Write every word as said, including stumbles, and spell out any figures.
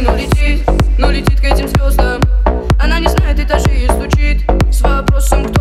такси, но летит, но летит к этим звездам. Она не знает этажей и стучит с вопросом.